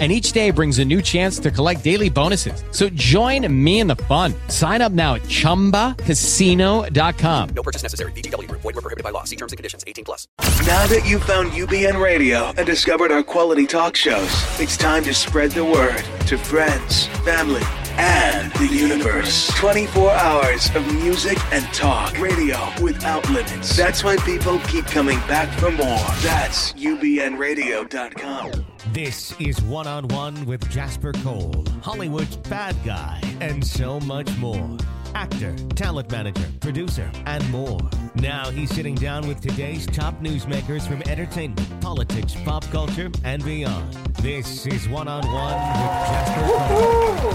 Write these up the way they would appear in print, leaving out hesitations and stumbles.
And each day brings a new chance to collect daily bonuses. So join me in the fun. Sign up now at ChumbaCasino.com. No purchase necessary. VGW. Void where prohibited by law. See terms and conditions. 18 plus. Now that you've found UBN Radio and discovered our quality talk shows, it's time to spread the word to friends, family, and the universe. 24 hours of music and talk. Radio without limits. That's why people keep coming back for more. That's UBNradio.com. This is One-on-One with Jasper Cole, Hollywood's bad guy, and so much more. Actor, talent manager, producer, and more. Now he's sitting down with today's top newsmakers from entertainment, politics, pop culture, and beyond. This is One-on-One with Jasper Cole.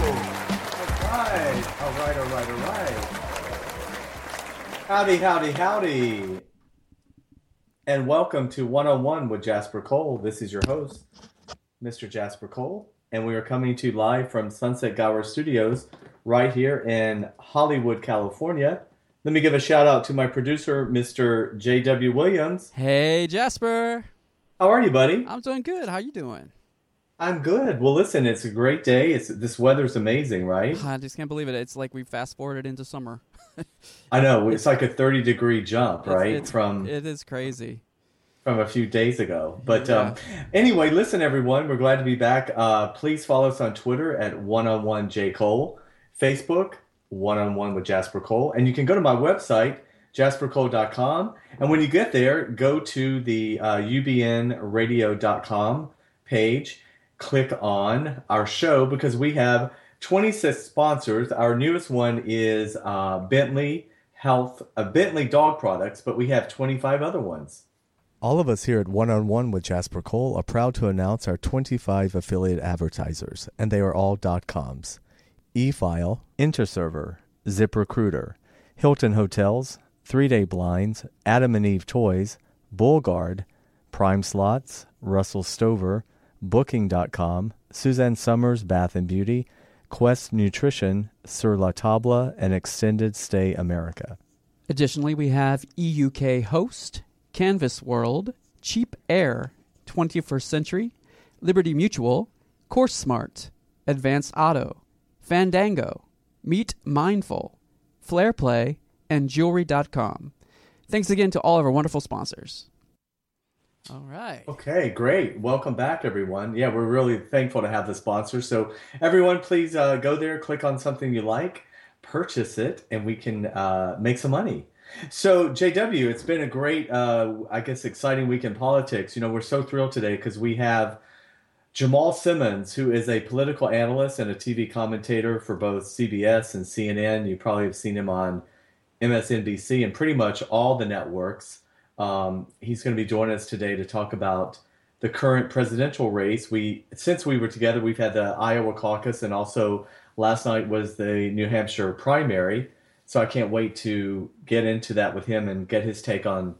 All right. Howdy. And welcome to One-on-One with Jasper Cole. This is your host, Mr. Jasper Cole, and we are coming to you live from Sunset Gower Studios right here in Hollywood, California. Let me give a shout out to my producer, Mr. J.W. Williams. Hey, Jasper. How are you, buddy? I'm doing good. How you doing? I'm good. Well, listen, it's a great day. This weather's amazing, right? I just can't believe it. It's like we fast-forwarded into summer. I know. It's like a 30-degree jump, right? It is crazy. From a few days ago. But yeah. Anyway, listen, everyone, we're glad to be back. Please follow us on Twitter at 1on1JCole, Facebook, 1on1 with Jasper Cole. And you can go to my website, jaspercole.com. And when you get there, go to the ubnradio.com page, click on our show, because we have 26 sponsors. Our newest one is Bentley Health, Bentley Dog Products, but we have 25 other ones. All of us here at One-on-One with Jasper Cole are proud to announce our 25 affiliate advertisers, and they are all .coms. eFile, InterServer, ZipRecruiter, Hilton Hotels, 3-Day Blinds, Adam and Eve Toys, BullGuard, Prime Slots, Russell Stover, Booking.com, Suzanne Summers Bath & Beauty, Quest Nutrition, Sur La Tabla, and Extended Stay America. Additionally, we have EUK Host, Canvas World, Cheap Air, 21st Century, Liberty Mutual, Course Smart, Advanced Auto, Fandango, Meet Mindful, Flair Play, and Jewelry.com. Thanks again to all of our wonderful sponsors. All right. Okay, great. Welcome back, everyone. Yeah, we're really thankful to have the sponsors. So everyone, please go there, click on something you like, purchase it, and we can make some money. So, JW, it's been a great, exciting week in politics. You know, we're so thrilled today because we have Jamal Simmons, who is a political analyst and a TV commentator for both CBS and CNN. You probably have seen him on MSNBC and pretty much all the networks. He's going to be joining us today to talk about the current presidential race. Since we were together, we've had the Iowa caucus, and also last night was the New Hampshire primary. So I can't wait to get into that with him and get his take on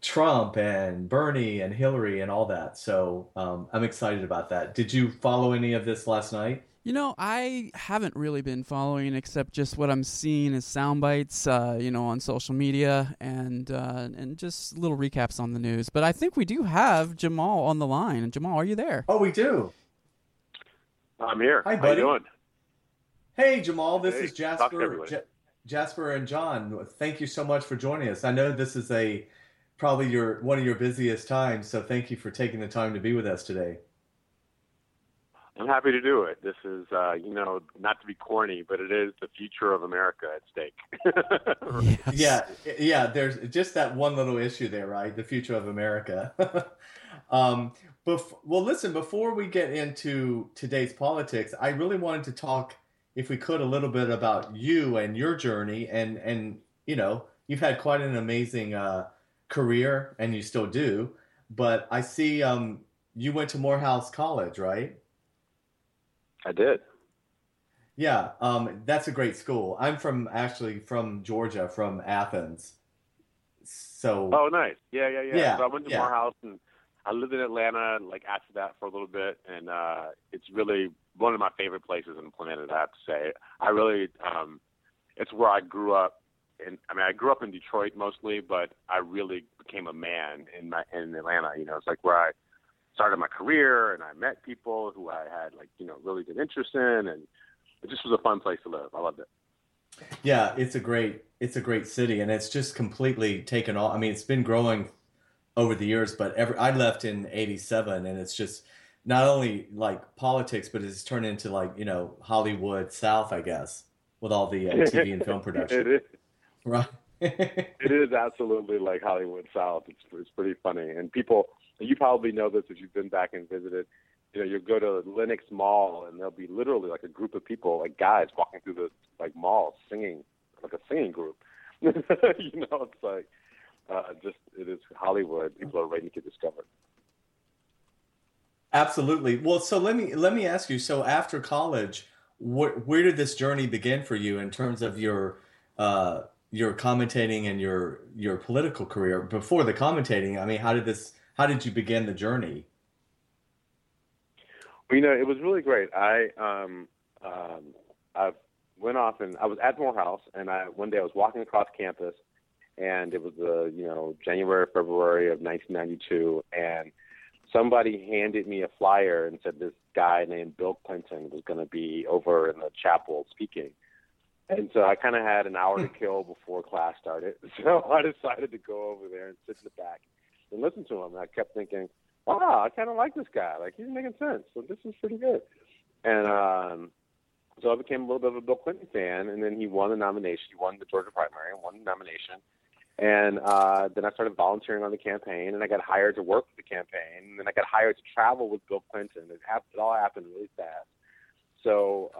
Trump and Bernie and Hillary and all that. So I'm excited about that. Did you follow any of this last night? You know, I haven't really been following except just what I'm seeing as sound bites, on social media and just little recaps on the news. But I think we do have Jamal on the line. Jamal, are you there? Oh, we do. I'm here. Hi, buddy. How you doing? Hey, Jamal. This is Jasper. Talk to everybody. Jasper and John, thank you so much for joining us. I know this is probably one of your busiest times, so thank you for taking the time to be with us today. I'm happy to do it. This is, not to be corny, but it is the future of America at stake. Yes. Yeah. There's just that one little issue there, right? The future of America. Listen, before we get into today's politics, I really wanted to talk, if we could, a little bit about you and your journey and you've had quite an amazing career, and you still do, but I see you went to Morehouse College, right? I did. Yeah. That's a great school. I'm from Georgia, from Athens. So. Oh, nice. Yeah. So I went to Morehouse, and I lived in Atlanta, like after that for a little bit, and it's really one of my favorite places on the planet, I have to say. I really, it's where I grew up. And I mean, I grew up in Detroit mostly, but I really became a man in Atlanta. You know, it's like where I started my career, and I met people who I had like, you know, really good interest in, and it just was a fun place to live. I loved it. Yeah, it's a great city, and it's just completely taken off. I mean, it's been growing over the years, but I left in '87, and it's just not only like politics, but it's turned into like, you know, Hollywood South, I guess, with all the TV and film production. It is. Right. It is absolutely like Hollywood South. It's pretty funny. And people, you probably know this if you've been back and visited, you know, you'll go to Lenox Mall, and there'll be literally like a group of people, like guys walking through the like mall singing, like a singing group. You know, it's like just, it is Hollywood. People are ready to get discovered. Absolutely. Well, so let me ask you, so after college, where did this journey begin for you in terms of your commentating and your political career? Before the commentating, I mean, how did you begin the journey? Well, you know, it was really great. I went off, and I was at Morehouse, and one day I was walking across campus, and it was January, February of 1992, and somebody handed me a flyer and said this guy named Bill Clinton was going to be over in the chapel speaking. And so I kind of had an hour to kill before class started. So I decided to go over there and sit in the back and listen to him. And I kept thinking, wow, I kind of like this guy. Like, he's making sense. So this is pretty good. And so I became a little bit of a Bill Clinton fan. And then he won the nomination. He won the Georgia primary and won the nomination. And then I started volunteering on the campaign. And I got hired to work for the campaign. And then I got hired to travel with Bill Clinton. It all happened really fast. So,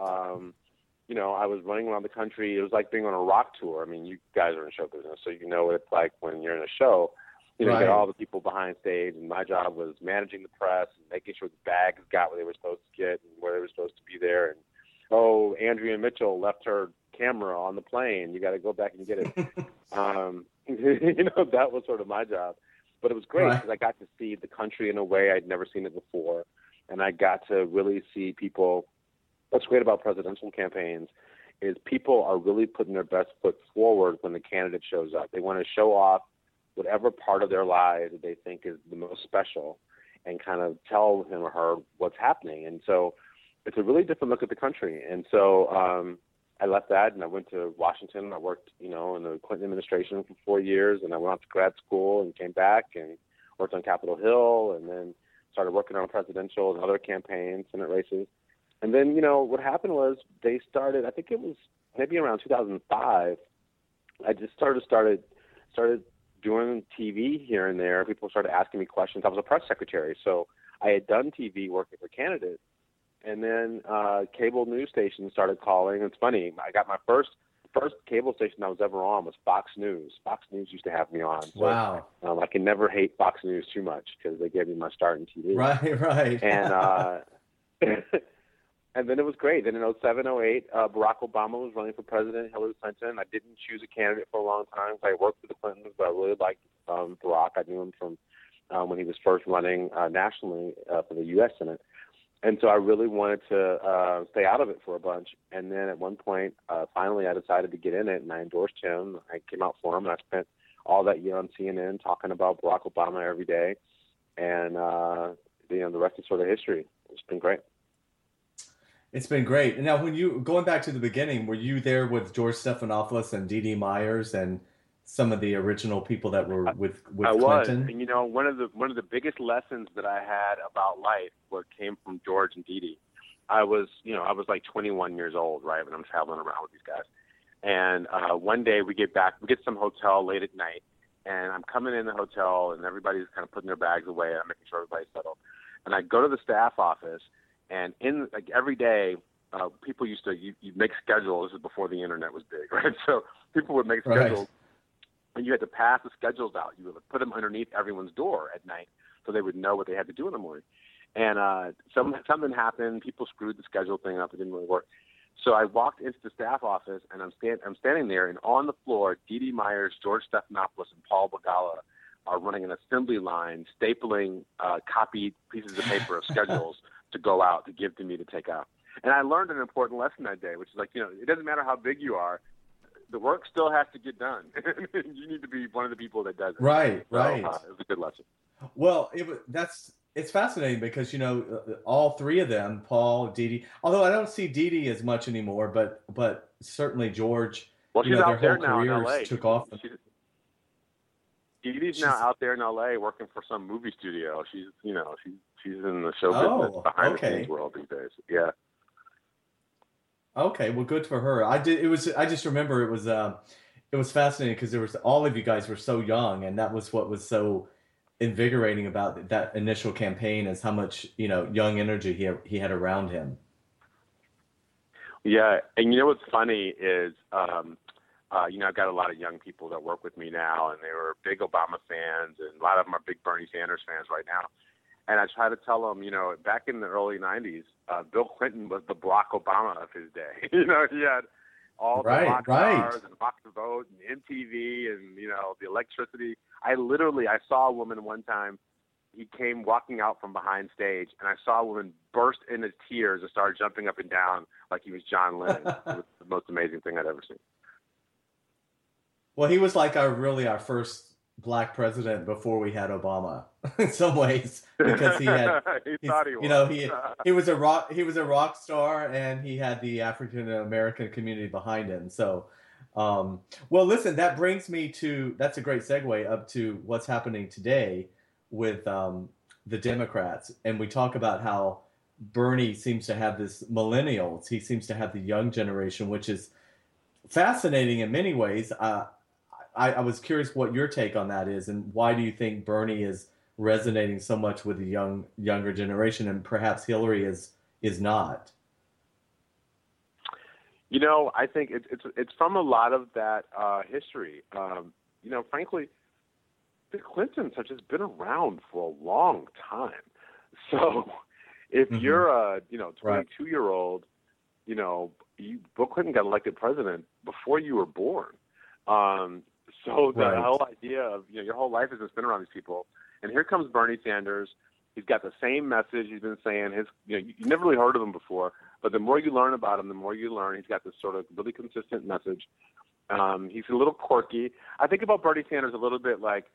you know, I was running around the country. It was like being on a rock tour. I mean, you guys are in show business, so you know what it's like when you're in a show. You know, right. You got all the people behind stage, and my job was managing the press and making sure the bags got what they were supposed to get and where they were supposed to be there. And, oh, Andrea Mitchell left her camera on the plane. You got to go back and get it. You know, that was sort of my job. But it was great because I got to see the country in a way I'd never seen it before, and I got to really see people. What's great about presidential campaigns is people are really putting their best foot forward when the candidate shows up. They want to show off whatever part of their lives that they think is the most special and kind of tell him or her what's happening. And so it's a really different look at the country. And so I left that, and I went to Washington. I worked, you know, in the Clinton administration for 4 years, and I went off to grad school and came back and worked on Capitol Hill, and then started working on presidential and other campaigns, Senate races. And then, you know, what happened was they started, I think it was maybe around 2005, I just started doing TV here and there. People started asking me questions. I was a press secretary, so I had done TV working for candidates. And then cable news stations started calling. It's funny, I got my first cable station I was ever on was Fox News. Fox News used to have me on. So, wow. I can never hate Fox News too much because they gave me my start in TV. Right. And... And then it was great. Then in 07, 08, Barack Obama was running for president, Hillary Clinton. I didn't choose a candidate for a long time because I worked for the Clintons, but I really liked Barack. I knew him from when he was first running nationally for the U.S. Senate. And so I really wanted to stay out of it for a bunch. And then at one point, finally, I decided to get in it, and I endorsed him. I came out for him, and I spent all that year on CNN talking about Barack Obama every day. And you know, the rest is sort of history. It's been great. It's been great. And now, when you going back to the beginning, were you there with George Stephanopoulos and Dee Dee Myers and some of the original people that were with Clinton? I was. And, you know, one of the biggest lessons that I had about life came from George and Dee Dee. I was like 21 years old, right, when I'm traveling around with these guys. And one day we get some hotel late at night, and I'm coming in the hotel, and everybody's kind of putting their bags away, and I'm making sure everybody's settled. And I go to the staff office. And in like every day, people used to you make schedules. This is before the internet was big, right? So people would make schedules, and you had to pass the schedules out. You would put them underneath everyone's door at night, so they would know what they had to do in the morning. And something happened. People screwed the schedule thing up. It didn't really work. So I walked into the staff office, and I'm standing there, and on the floor, Dee Dee Myers, George Stephanopoulos, and Paul Begala are running an assembly line, stapling copied pieces of paper of schedules to go out, to give to me to take out. And I learned an important lesson that day, which is like, you know, it doesn't matter how big you are, the work still has to get done. You need to be one of the people that does it. Right, so, right. It was a good lesson. Well, it's fascinating because, you know, all three of them, Paul, Dee Dee, although I don't see Dee Dee as much anymore, but certainly George, well, you know, their whole careers took off. Dee Dee's now out there in L.A. working for some movie studio. She's in the show business behind the scenes world these days. Yeah. Okay, well, good for her. I just remember it was fascinating because there was, all of you guys were so young, and that was what was so invigorating about that initial campaign, is how much, you know, young energy he had around him. Yeah, and you know what's funny is, you know, I've got a lot of young people that work with me now, and they were big Obama fans, and a lot of them are big Bernie Sanders fans right now. And I try to tell them, you know, back in the early 90s, Bill Clinton was the Barack Obama of his day. You know, he had all the rock stars and Rock the Vote and MTV and, you know, the electricity. I saw a woman one time. He came walking out from behind stage, and I saw a woman burst into tears and start jumping up and down like he was John Lennon. It was the most amazing thing I'd ever seen. Well, he was like our first Black president before we had Obama, in some ways, because he was a rock star, and he had the African American community behind him. So, well, listen, that brings me to, that's a great segue up to what's happening today with the Democrats, and we talk about how Bernie seems to have this millennials. He seems to have the young generation, which is fascinating in many ways. I was curious what your take on that is, and why do you think Bernie is resonating so much with the younger generation, and perhaps Hillary is not? You know, I think it's from a lot of that history. You know, frankly, the Clintons have just been around for a long time. So if you're a 22-year-old, you know, Bill Clinton got elected president before you were born. So the whole idea of, you know, your whole life has been around these people. And here comes Bernie Sanders. He's got the same message he's been saying. You never really heard of him before, but the more you learn about him, the more you learn. He's got this sort of really consistent message. He's a little quirky. I think about Bernie Sanders a little bit like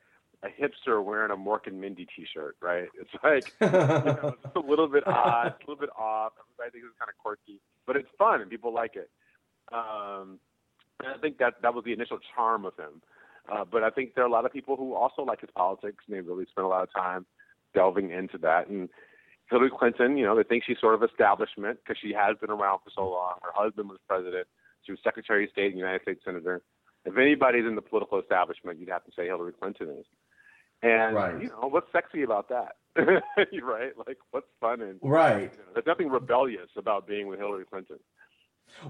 a hipster wearing a Mork and Mindy T-shirt, right? It's like, you know, it's a little bit odd, a little bit off. Everybody thinks it's kind of quirky, but it's fun and people like it. And I think that was the initial charm of him. But I think there are a lot of people who also like his politics, and they really spend a lot of time delving into that. And Hillary Clinton, you know, they think she's sort of establishment because she has been around for so long. Her husband was president. She was Secretary of State and United States Senator. If anybody's in the political establishment, you'd have to say Hillary Clinton is. And, you know, what's sexy about that? Right? Like, what's fun? And, you know, there's nothing rebellious about being with Hillary Clinton.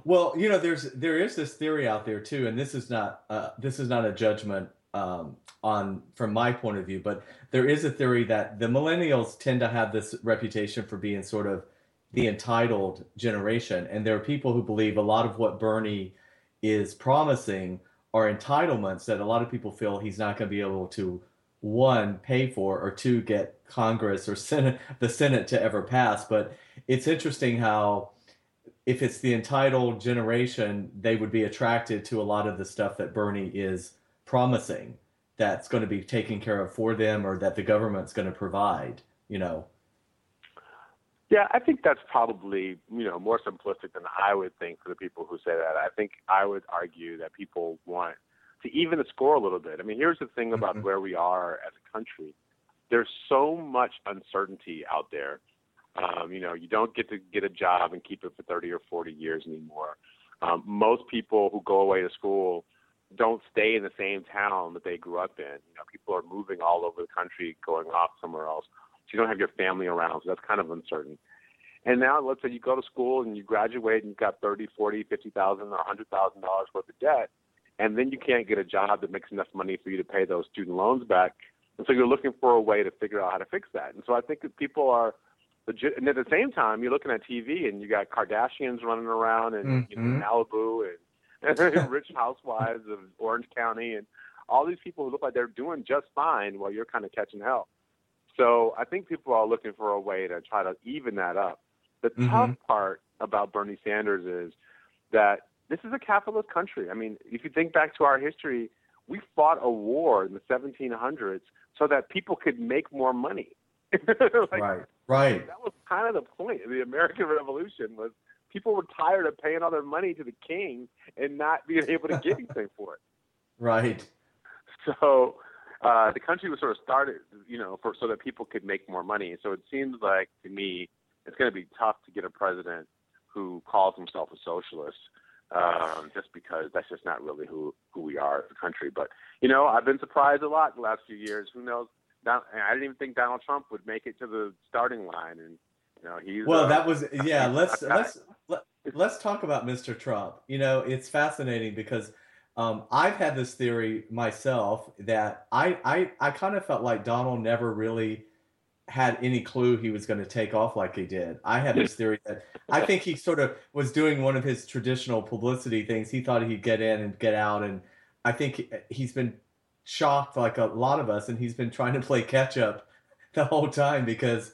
Well, you know, there is this theory out there too, and this is not a judgment from my point of view, but there is a theory that the millennials tend to have this reputation for being sort of the entitled generation, and there are people who believe a lot of what Bernie is promising are entitlements that a lot of people feel he's not going to be able to, one, pay for, or two, get Congress or the Senate to ever pass. But it's interesting how, if it's the entitled generation, they would be attracted to a lot of the stuff that Bernie is promising that's going to be taken care of for them, or that the government's going to provide, you know. Yeah, I think that's probably, you know, more simplistic than I would think for the people who say that. I think I would argue that people want to even the score a little bit. I mean, here's the thing about where we are as a country. There's so much uncertainty out there. You know, you don't get to get a job and keep it for 30 or 40 years anymore. Most people who go away to school don't stay in the same town that they grew up in. You know, people are moving all over the country, going off somewhere else. So you don't have your family around, so that's kind of uncertain. And now let's say you go to school and you graduate and you've got $30,000, $40,000, $50,000 or $100,000 worth of debt, and then you can't get a job that makes enough money for you to pay those student loans back. And so you're looking for a way to figure out how to fix that. And so I think that people are And at the same time, you're looking at TV and you got Kardashians running around and Malibu and rich housewives of Orange County and all these people who look like they're doing just fine while you're kind of catching hell. So I think people are looking for a way to try to even that up. The tough part about Bernie Sanders is that this is a capitalist country. I mean, if you think back to our history, we fought a war in the 1700s so that people could make more money. Right. That was kind of the point of the American Revolution, was people were tired of paying all their money to the king and not being able to get anything for it. Right. So the country was sort of started, you know, so that people could make more money. So it seems like to me it's going to be tough to get a president who calls himself a socialist, just because that's just not really who we are as a country. But, you know, I've been surprised a lot the last few years. Who knows? I didn't even think Donald Trump would make it to the starting line, and you know he's Let's talk about Mr. Trump. You know, it's fascinating because I've had this theory myself that I kind of felt like Donald never really had any clue he was going to take off like he did. I had this theory that I think he sort of was doing one of his traditional publicity things. He thought he'd get in and get out, and I think he's been shocked like a lot of us, and he's been trying to play catch up the whole time, because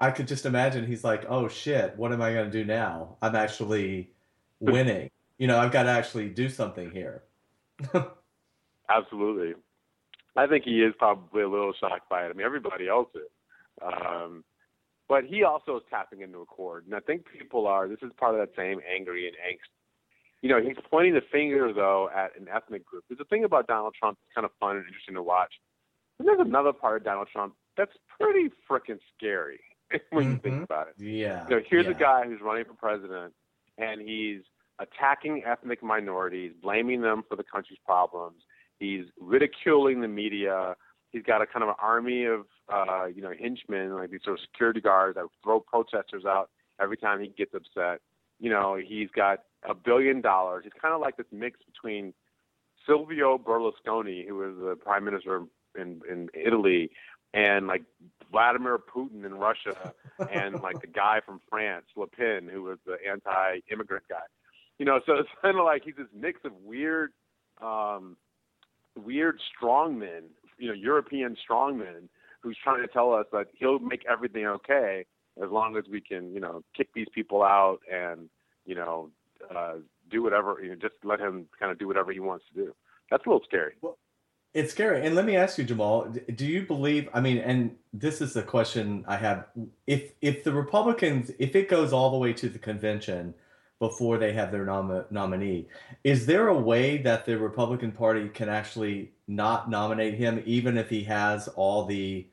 I could just imagine he's like, oh shit, what am I going to do now? I'm actually winning. You know, I've got to actually do something here. Absolutely. I think he is probably a little shocked by it. I mean, everybody else is. But he also is tapping into a chord, and I think people are, this is part of that same angry and angst. You know, he's pointing the finger, though, at an ethnic group. There's a thing about Donald Trump that's kind of fun and interesting to watch. And there's another part of Donald Trump that's pretty freaking scary when you think about it. Yeah. So here's a guy who's running for president, and he's attacking ethnic minorities, blaming them for the country's problems. He's ridiculing the media. He's got a kind of an army of, you know, henchmen, like these sort of security guards that throw protesters out every time he gets upset. You know, he's got $1 billion. He's kind of like this mix between Silvio Berlusconi, who was the prime minister in Italy, and like Vladimir Putin in Russia, and like the guy from France, Le Pen, who was the anti-immigrant guy. You know, so it's kind of like he's this mix of weird, weird strongmen, you know, European strongmen, who's trying to tell us that he'll make everything okay as long as we can, you know, kick these people out and, you know, do whatever, you know, just let him kind of do whatever he wants to do. That's a little scary. Well, it's scary. And let me ask you, Jamal, do you believe, I mean, and this is the question I have, if the Republicans, if it goes all the way to the convention before they have their nominee, is there a way that the Republican Party can actually not nominate him, even if he has all the,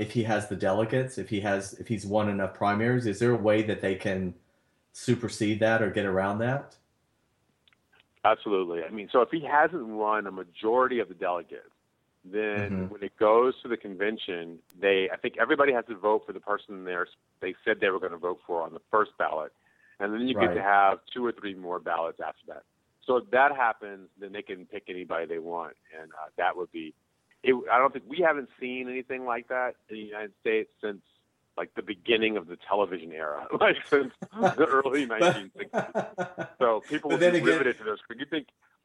if he has the delegates, if he's won enough primaries? Is there a way that they can supersede that or get around that? Absolutely. I mean, so if he hasn't won a majority of the delegates, then when it goes to the convention, I think everybody has to vote for the person they said they were going to vote for on the first ballot. And then you get to have 2 or 3 more ballots after that. So if that happens, then they can pick anybody they want. And that would be it. I don't think we haven't seen anything like that in the United States since like the beginning of the television era, like since the early 1960s. So people were riveted to this.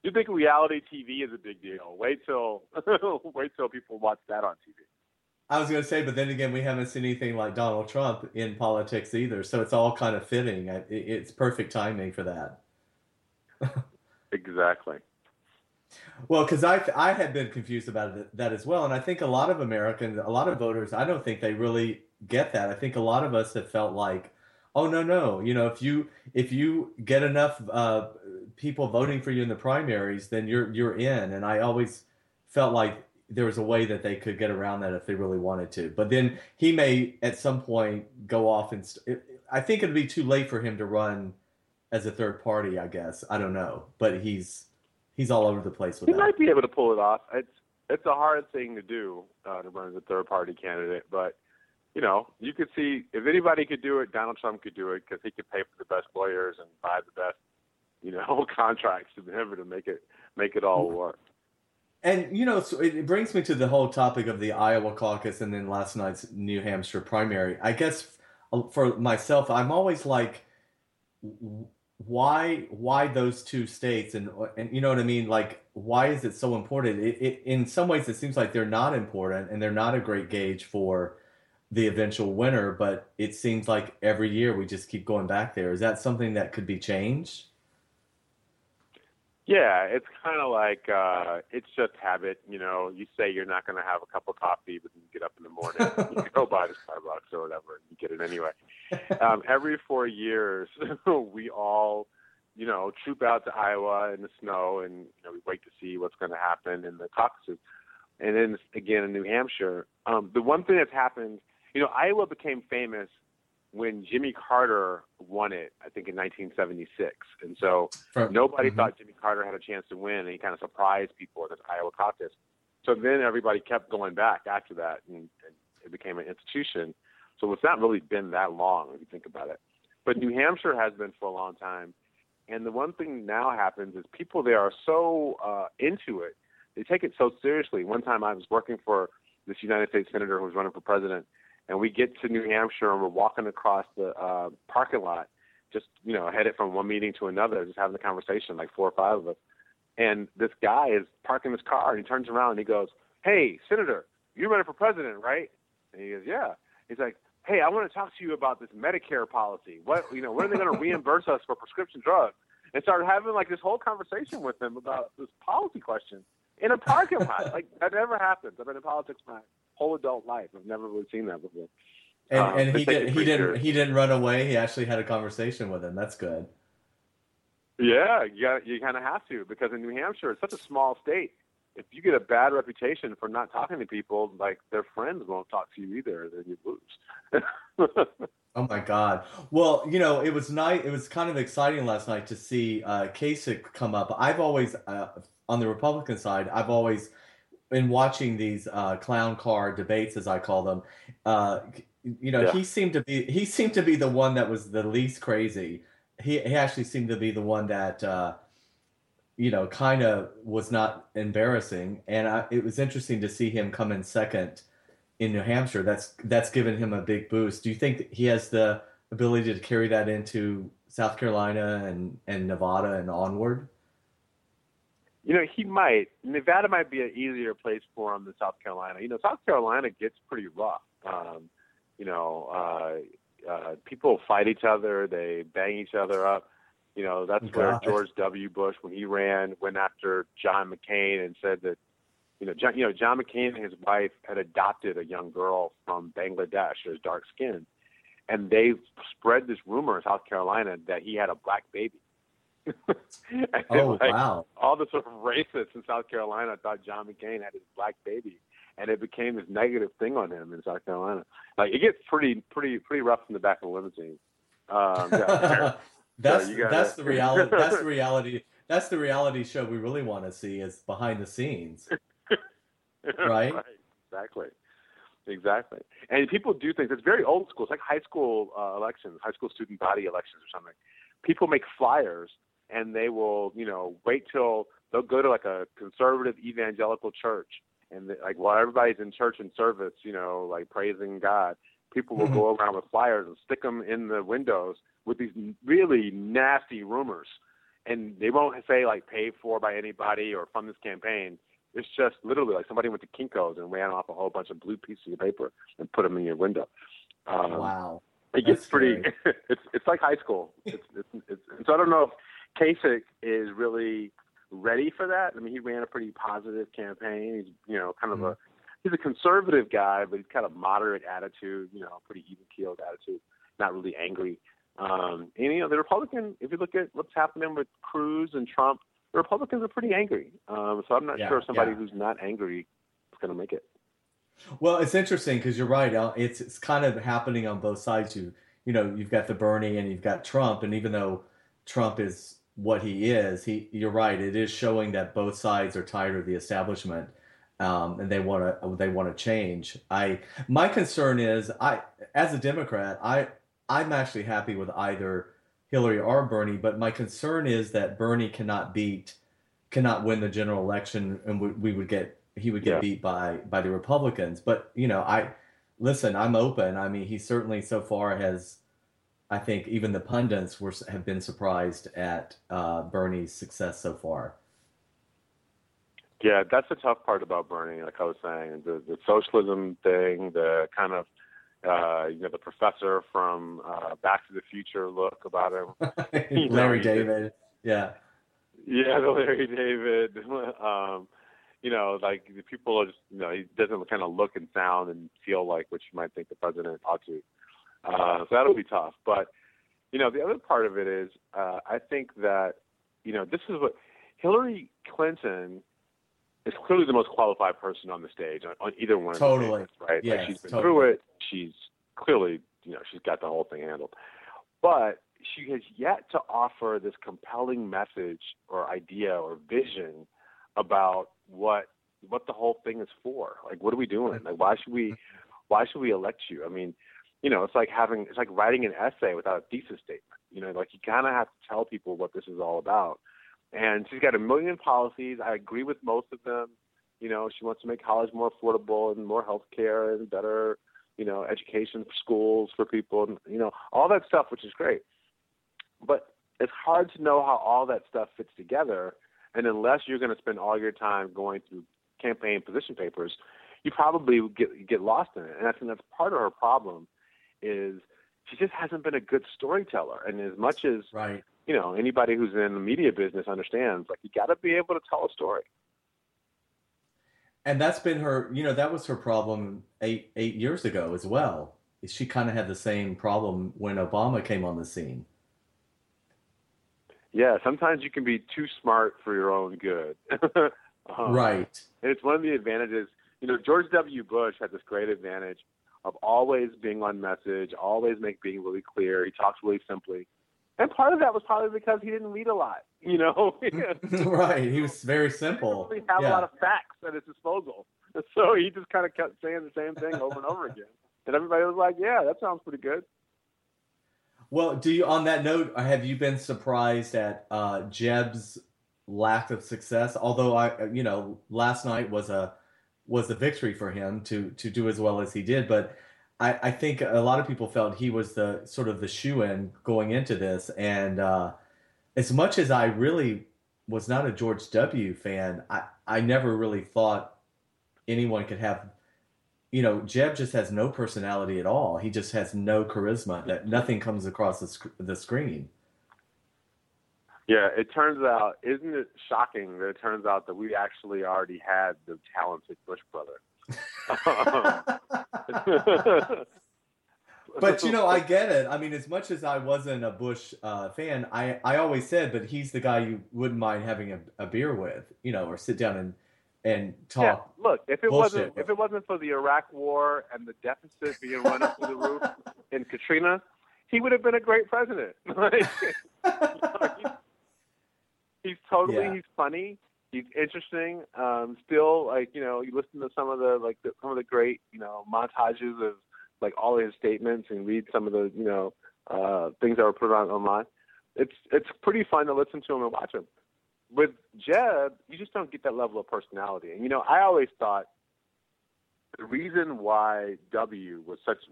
You think reality TV is a big deal? Wait till people watch that on TV. I was going to say, but then again, we haven't seen anything like Donald Trump in politics either. So it's all kind of fitting. It's perfect timing for that. Exactly. Well, because I had been confused about that as well. And I think a lot of Americans, a lot of voters, I don't think they really get that. I think a lot of us have felt like, oh, no. You know, if you get enough people voting for you in the primaries, then you're in. And I always felt like there was a way that they could get around that if they really wanted to. But then he may at some point go off and I think it'd be too late for him to run as a third party, I guess. I don't know. But He's all over the place with that. He might be able to pull it off. It's a hard thing to do to run as a third-party candidate. But, you know, you could see if anybody could do it, Donald Trump could do it, because he could pay for the best lawyers and buy the best, you know, contracts to whatever to make it all work. And, you know, so it brings me to the whole topic of the Iowa caucus and then last night's New Hampshire primary. I guess for myself, I'm always like, why those two states? And you know what I mean? Like, why is it so important? It in some ways, it seems like they're not important and they're not a great gauge for the eventual winner, but it seems like every year we just keep going back there. Is that something that could be changed? Yeah, it's kind of like it's just habit. You know, you say you're not going to have a cup of coffee, but you get up in the morning, you go by the Starbucks or whatever, and you get it anyway. Every 4 years, we all, you know, troop out to Iowa in the snow, and you know, we wait to see what's going to happen in the caucuses, and then again in New Hampshire. The one thing that's happened, you know, Iowa became famous when Jimmy Carter won it, I think in 1976. And so nobody thought Jimmy Carter had a chance to win, and he kind of surprised people at this Iowa caucus. So then everybody kept going back after that, and it became an institution. So it's not really been that long if you think about it. But New Hampshire has been for a long time. And the one thing now happens is people there are so into it. They take it so seriously. One time I was working for this United States senator who was running for president, and we get to New Hampshire, and we're walking across the parking lot, just, you know, headed from one meeting to another, just having a conversation, like 4 or 5 of us. And this guy is parking his car, and he turns around, and he goes, "Hey, Senator, you're running for president, right?" And he goes, "Yeah." He's like, "Hey, I want to talk to you about this Medicare policy. What, you know, when are they going to reimburse us for prescription drugs?" And started having, like, this whole conversation with him about this policy question in a parking lot. Like, that never happens. I've been in politics my whole adult life. I've never really seen that before. And he didn't run away. He actually had a conversation with him. That's good. Yeah, you kind of have to, because in New Hampshire, it's such a small state. If you get a bad reputation for not talking to people, like, their friends won't talk to you either. Then you lose. Oh my God. Well, you know, it was kind of exciting last night to see Kasich come up. I've always on the Republican side, I've always in watching these clown car debates, as I call them, you know, he seemed to be the one that was the least crazy. He actually seemed to be the one that, you know, kind of was not embarrassing. And it was interesting to see him come in second in New Hampshire. That's given him a big boost. Do you think that he has the ability to carry that into South Carolina and Nevada and onward? You know, he might. Nevada might be an easier place for him than South Carolina. You know, South Carolina gets pretty rough. You know, people fight each other. They bang each other up. You know, that's where George W. Bush, when he ran, went after John McCain and said that, you know, John McCain and his wife had adopted a young girl from Bangladesh who was dark skinned. And they spread this rumor in South Carolina that he had a black baby. Wow. All the sort of racists in South Carolina thought John McCain had his black baby, and it became this negative thing on him in South Carolina. Like, it gets pretty rough in the back of the limousine. That's the reality. That's the reality. That's the reality show we really want to see, is behind the scenes, right? Exactly. And people do things. It's very old school. It's like high school elections, high school student body elections or something. People make flyers, and they will, you know, wait till they'll go to like a conservative evangelical church, and like while everybody's in church and service, you know, like praising God, people will go around with flyers and stick them in the windows with these really nasty rumors, and they won't say like paid for by anybody or from this campaign. It's just literally like somebody went to Kinko's and ran off a whole bunch of blue pieces of paper and put them in your window. Wow. It gets pretty. It's like high school. So I don't know if Kasich is really ready for that. I mean, he ran a pretty positive campaign. He's, you know, kind of he's a conservative guy, but he's kind of moderate attitude. You know, pretty even-keeled attitude. Not really angry. And you know, the Republican. If you look at what's happening with Cruz and Trump, the Republicans are pretty angry. So I'm not sure if somebody who's not angry is going to make it. Well, it's interesting because you're right. It's kind of happening on both sides. You know, you've got the Bernie and you've got Trump, and even though Trump is what he is, you're right. It is showing that both sides are tired of the establishment, and they want to change. My concern is, as a Democrat, I'm actually happy with either Hillary or Bernie, but my concern is that Bernie cannot win the general election, and he would get beat by the Republicans. But, you know, I listen, I'm open. I mean, he certainly so far has, I think even the pundits have been surprised at Bernie's success so far. Yeah, that's the tough part about Bernie, like I was saying, the socialism thing, the kind of, the professor from Back to the Future look about him. Larry David, yeah. Yeah, the Larry David, like the people are just, he doesn't kind of look and sound and feel like what you might think the president ought to. So that'll be tough. But, the other part of it is I think that, this is what Hillary Clinton is clearly the most qualified person on the stage on either one. Totally. Of the right. Yes, like she's been through it. She's clearly, she's got the whole thing handled, but she has yet to offer this compelling message or idea or vision about what the whole thing is for. Like, what are we doing? Like, why should we elect you? I mean, it's like writing an essay without a thesis statement, like you kind of have to tell people what this is all about. And she's got a million policies. I agree with most of them. She wants to make college more affordable and more health care and better, education for schools for people, and, all that stuff, which is great. But it's hard to know how all that stuff fits together. And unless you're going to spend all your time going through campaign position papers, you probably get lost in it. And I think that's part of her problem is she just hasn't been a good storyteller. And as much as right. Anybody who's in the media business understands, like, you got to be able to tell a story. And that's been her, that was her problem eight years ago as well. She kind of had the same problem when Obama came on the scene. Yeah, sometimes you can be too smart for your own good. Right. And it's one of the advantages, George W. Bush had this great advantage of always being on message, always being really clear. He talks really simply. And part of that was probably because he didn't read a lot, Right. He was very simple. He didn't really have a lot of facts at his disposal. So he just kind of kept saying the same thing over and over again. And everybody was like, yeah, that sounds pretty good. Well, on that note, have you been surprised at Jeb's lack of success? Although, last night was a victory for him to do as well as he did. But I think a lot of people felt he was the sort of the shoe-in going into this. And as much as I really was not a George W. fan, I never really thought anyone could have, Jeb just has no personality at all. He just has no charisma. That nothing comes across the screen. Yeah, isn't it shocking that it turns out that we actually already had the talented Bush brother? But I get it. I mean, as much as I wasn't a Bush fan, I always said, but he's the guy you wouldn't mind having a beer with, or sit down and talk. Yeah, look, if it wasn't for the Iraq War and the deficit being run up to the roof in Katrina, he would have been a great president. He's totally he's funny. He's interesting. Still, you listen to some of the great, montages of like all his statements and read some of the, things that were put on online. It's pretty fun to listen to him and watch him. With Jeb, you just don't get that level of personality. And I always thought the reason why W was such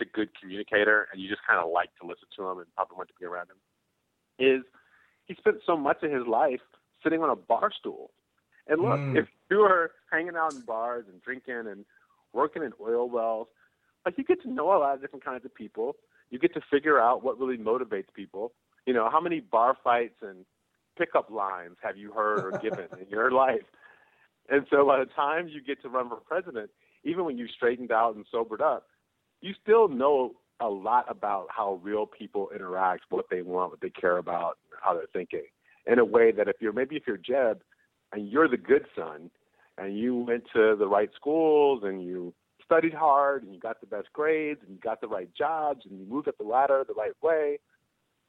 a good communicator, and you just kind of like to listen to him and probably want to be around him, is he spent so much of his life sitting on a bar stool. And look, if you are hanging out in bars and drinking and working in oil wells, like, you get to know a lot of different kinds of people. You get to figure out what really motivates people. How many bar fights and pickup lines have you heard or given in your life? And so by the time you get to run for president, even when you straightened out and sobered up, you still know a lot about how real people interact, what they want, what they care about, how they're thinking. In a way that if you're Jeb and you're the good son and you went to the right schools and you studied hard and you got the best grades and you got the right jobs and you moved up the ladder the right way,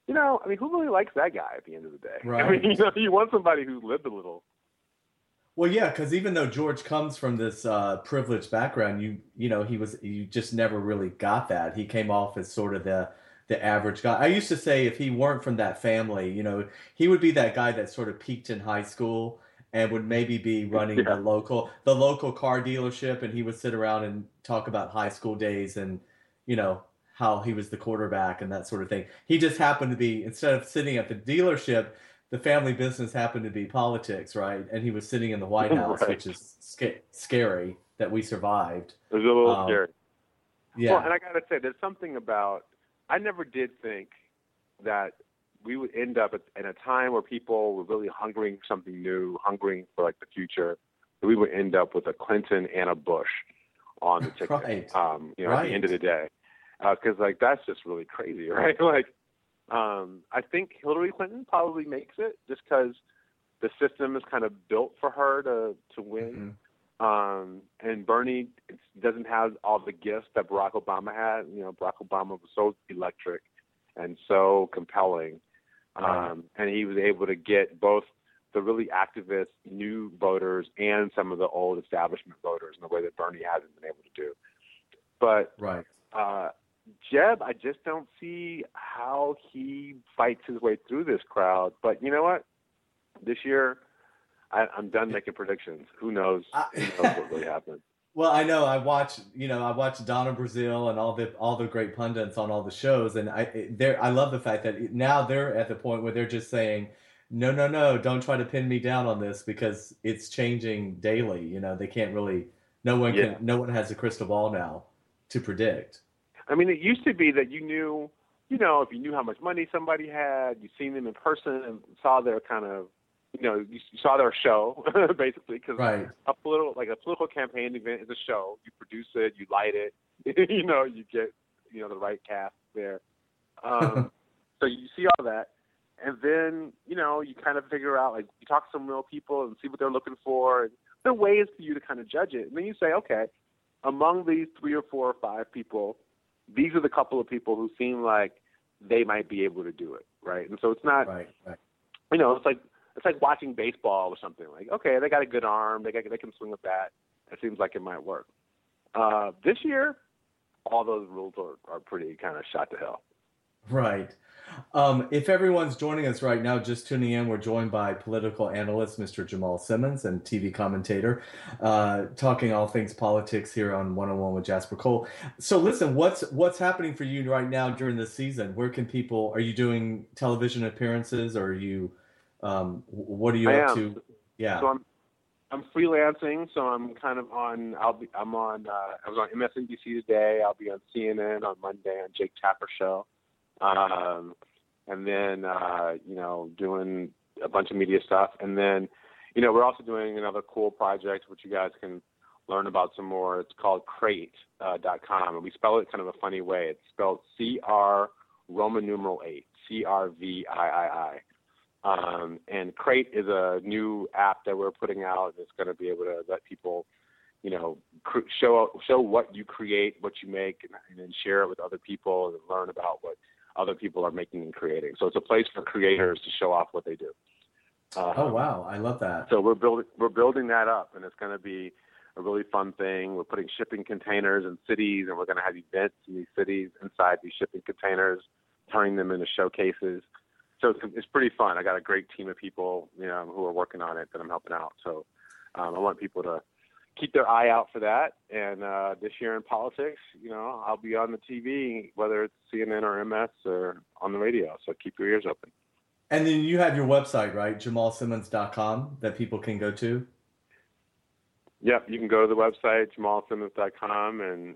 who really likes that guy at the end of the day? Right. You want somebody who's lived a little. Well, yeah, because even though George comes from this privileged background, you just never really got that. He came off as sort of the average guy. I used to say if he weren't from that family, he would be that guy that sort of peaked in high school and would maybe be running the local car dealership, and he would sit around and talk about high school days and, you know, how he was the quarterback and that sort of thing. He just happened to be, instead of sitting at the dealership, the family business happened to be politics, right? And he was sitting in the White House, right. Which is scary that we survived. It was a little scary. Yeah. Well, and I got to say, there's something about, I never did think that we would end up at a time where people were really hungering something new, hungering for like the future. We would end up with a Clinton and a Bush on the ticket, right. At the end of the day. Because like, that's just really crazy, right? Like, I think Hillary Clinton probably makes it just because the system is kind of built for her to win. Mm-hmm. And Bernie doesn't have all the gifts that Barack Obama had. You know, Barack Obama was so electric and so compelling. And he was able to get both the really activist new voters and some of the old establishment voters in the way that Bernie hasn't been able to do. But right. Jeb, I just don't see how he fights his way through this crowd. But you know what? This year, I'm done making predictions. Who knows what really happens? Well, I know I watched Donna Brazile and all the great pundits on all the shows, and I love the fact that now they're at the point where they're just saying, no, don't try to pin me down on this because it's changing daily. You know, they can't really. No one has a crystal ball now to predict. I mean, it used to be that you knew, you know, if you knew how much money somebody had, you seen them in person and saw their kind of, you know, you saw their show, basically, because right. a political campaign event is a show. You produce it, you light it, you know, you get, you know, the right cast there. So you see all that. And then, you know, you kind of figure out, like, you talk to some real people and see what they're looking for. And there are ways for you to kind of judge it. And then you say, okay, among these 3 or 4 or 5 people, these are the couple of people who seem like they might be able to do it, right? And so it's not, you know, it's like watching baseball or something. Like, okay, they got a good arm, they can swing a bat. It seems like it might work. This year, all those rules are pretty kind of shot to hell. Right. If everyone's joining us right now, just tuning in, we're joined by political analyst Mr. Jamal Simmons and TV commentator, talking all things politics here on One-on-One with Jasper Cole. So listen, what's happening for you right now during this season? Where can people? Are you doing television appearances, or are you? What are you up to? Yeah. So I'm freelancing. So I'm kind of on. I was on MSNBC today. I'll be on CNN on Monday on Jake Tapper's show. And then, you know, doing a bunch of media stuff. And then, you know, we're also doing another cool project, which you guys can learn about some more. It's called Crate.com. And we spell it kind of a funny way. It's spelled CR8, CRVIII. And Crate is a new app that we're putting out. It's going to be able to let people, you know, show what you create, what you make, and then share it with other people and learn about what other people are making and creating. So it's a place for creators to show off what they do. Oh, wow. I love that. So we're building that up, and it's going to be a really fun thing. We're putting shipping containers in cities, and we're going to have events in these cities inside these shipping containers, turning them into showcases. So it's pretty fun. I got a great team of people, you know, who are working on it that I'm helping out. So I want people to keep their eye out for that. And this year in politics, you know, I'll be on the TV, whether it's CNN or MS or on the radio. So keep your ears open. And then you have your website, right? JamalSimmons.com that people can go to. Yep. You can go to the website, JamalSimmons.com. And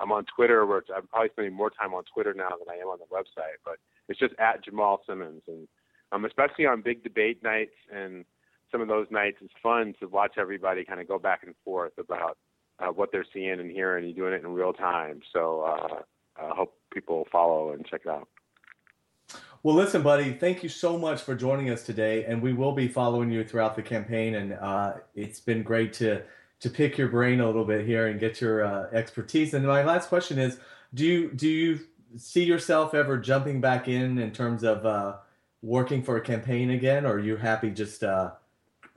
I'm on Twitter, where I'm probably spending more time on Twitter now than I am on the website, but it's just at Jamal Simmons. And especially on big debate nights and some of those nights, it's fun to watch everybody kind of go back and forth about what they're seeing and hearing and doing it in real time. So I hope people follow and check it out. Well, listen, buddy, thank you so much for joining us today. And we will be following you throughout the campaign. And it's been great to pick your brain a little bit here and get your expertise. And my last question is, do you see yourself ever jumping back in terms of working for a campaign again? Or are you happy just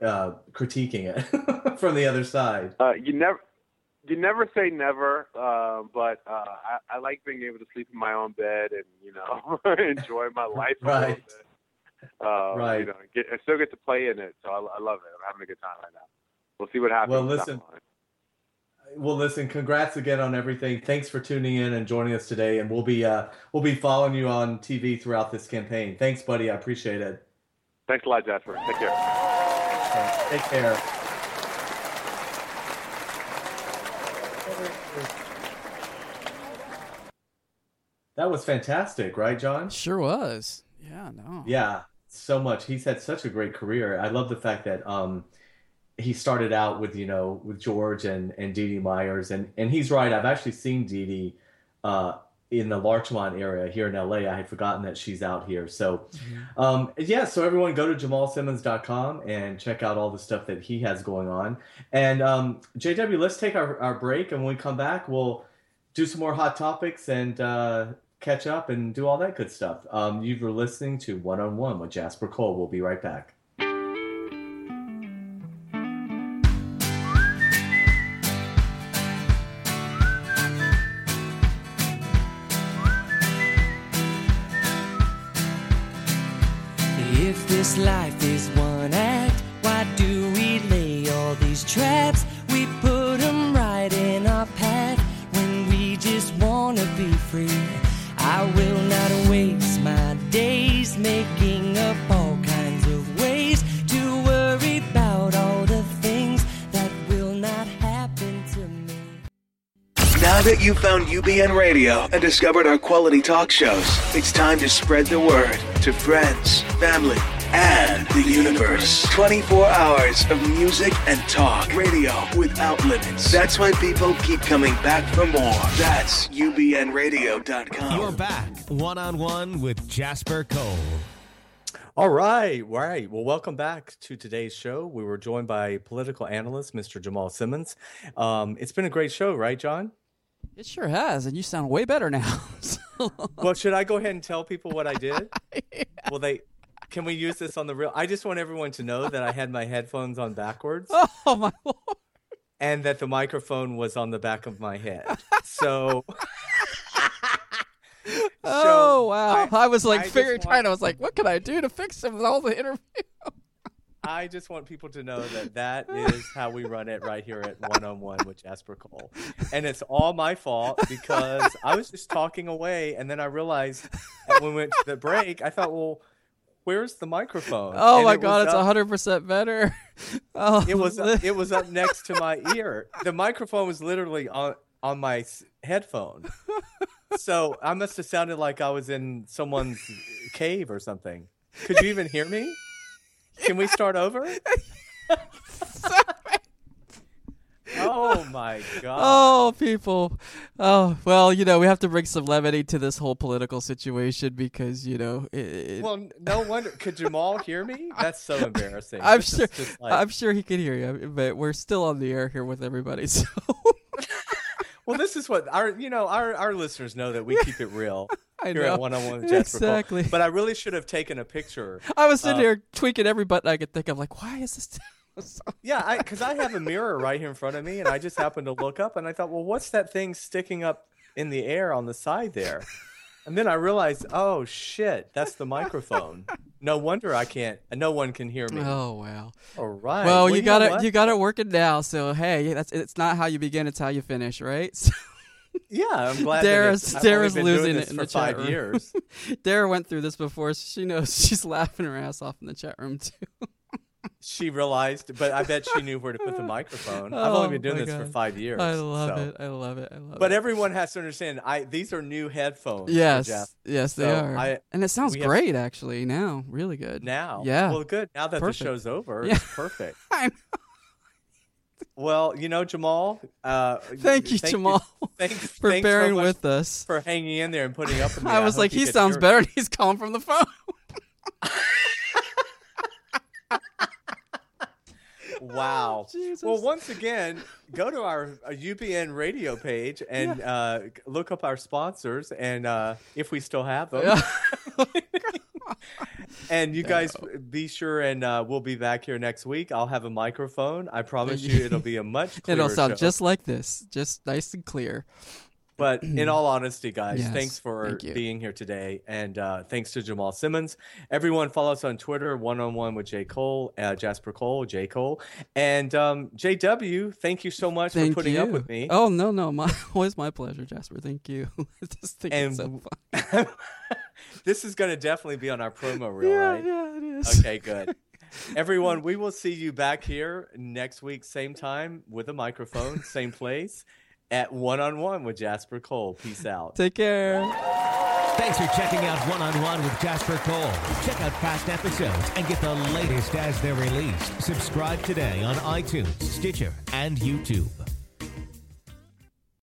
critiquing it from the other side? You never say never, but I like being able to sleep in my own bed and, you know, enjoy my life. Right. Right. You know, I still get to play in it, so I love it. I'm having a good time right now. We'll see what happens. Well, listen. Congrats again on everything. Thanks for tuning in and joining us today, and we'll be following you on TV throughout this campaign. Thanks, buddy. I appreciate it. Thanks a lot, Jasper. Take care. Okay. Take care. That was fantastic, right, John? Sure was. Yeah, no. Yeah, so much. He's had such a great career. I love the fact that he started out with George and Dee Dee Myers. And he's right. I've actually seen Dee Dee in the Larchmont area here in L.A. I had forgotten that she's out here. So, so everyone go to JamalSimmons.com and check out all the stuff that he has going on. And, JW, let's take our break. And when we come back, we'll do some more hot topics and catch up and do all that good stuff. You were listening to One on One with Jasper Cole. We'll be right back. If this life is one act, why do we lay all these traps? We put them right in our path when we just want to be free. I will not waste my days making up all kinds of ways to worry about all the things that will not happen to me. Now that you've found UBN Radio and discovered our quality talk shows, it's time to spread the word to friends, family, and the universe. 24 hours of music and talk. Radio without limits. That's why people keep coming back for more. That's UBNradio.com. You're back. One on One with Jasper Cole. All right. Well, welcome back to today's show. We were joined by political analyst, Mr. Jamal Simmons. It's been a great show, right, John? It sure has, and you sound way better now. Well, should I go ahead and tell people what I did? Yeah. Well, can we use this on the real? I just want everyone to know that I had my headphones on backwards. Oh, my Lord. And that the microphone was on the back of my head. So. Oh, wow. I was like I was like, what can I do to fix it with all the interview? I just want people to know that is how we run it right here at One on One with Jasper Cole. And it's all my fault because I was just talking away. And then I realized when we went to the break, I thought, well, where's the microphone? Oh, and my God, it's 100% better. Oh. It was up next to my ear. The microphone was literally on my headphone. So I must have sounded like I was in someone's cave or something. Could you even hear me? Can we start over? Oh, my God. Oh, people. Oh, well, we have to bring some levity to this whole political situation because, Well, no wonder. Could Jamal hear me? That's so embarrassing. I'm sure he could hear you, but we're still on the air here with everybody, so. Well, this is what our listeners know that we keep it real. I know. Here at One on One with Jasper Exactly. Cole. But I really should have taken a picture. I was sitting here tweaking every button I could think of. Like, why is this? Yeah, because I have a mirror right here in front of me, and I just happened to look up, and I thought, well, what's that thing sticking up in the air on the side there? And then I realized, oh, shit, that's the microphone. No wonder no one can hear me. Oh, wow. All right. Well, you got it working now, so, hey, it's not how you begin, it's how you finish, right? So. Yeah, I'm glad. Dara's losing it in the chat room. 5 years. Dara went through this before, so she knows. She's laughing her ass off in the chat room too. She realized, but I bet she knew where to put the microphone. I've only been doing this for 5 years. I love it. But everyone has to understand, these are new headphones. Yes, they are. And it sounds great, actually, now. Really good. Now? Yeah. Well, good. Now that the show's over, it's perfect. I know. Well, Jamal. Thank you, Jamal. Thanks bearing with us. For hanging in there and putting up with me. I was like, he sounds better and he's calling from the phone. Wow. Oh, well, once again, go to our UBN radio page and look up our sponsors and if we still have them. Yeah. And you guys be sure, and we'll be back here next week. I'll have a microphone. I promise you it'll be a much clearer It'll sound show. Just like this, just nice and clear. But in all honesty, guys, thanks for being here today. And thanks to Jamal Simmons. Everyone follow us on Twitter, one-on-one with J. Cole, Jasper Cole, J. Cole. And J.W., thank you so much for putting up with me. Oh, no. Always my pleasure, Jasper. Thank you. I just think it's so fun. This is going to definitely be on our promo reel, right? Yeah, it is. Okay, good. Everyone, we will see you back here next week, same time, with a microphone, same place, at One-on-One with Jasper Cole. Peace out. Take care. Thanks for checking out One-on-One with Jasper Cole. Check out past episodes and get the latest as they're released. Subscribe today on iTunes, Stitcher, and YouTube.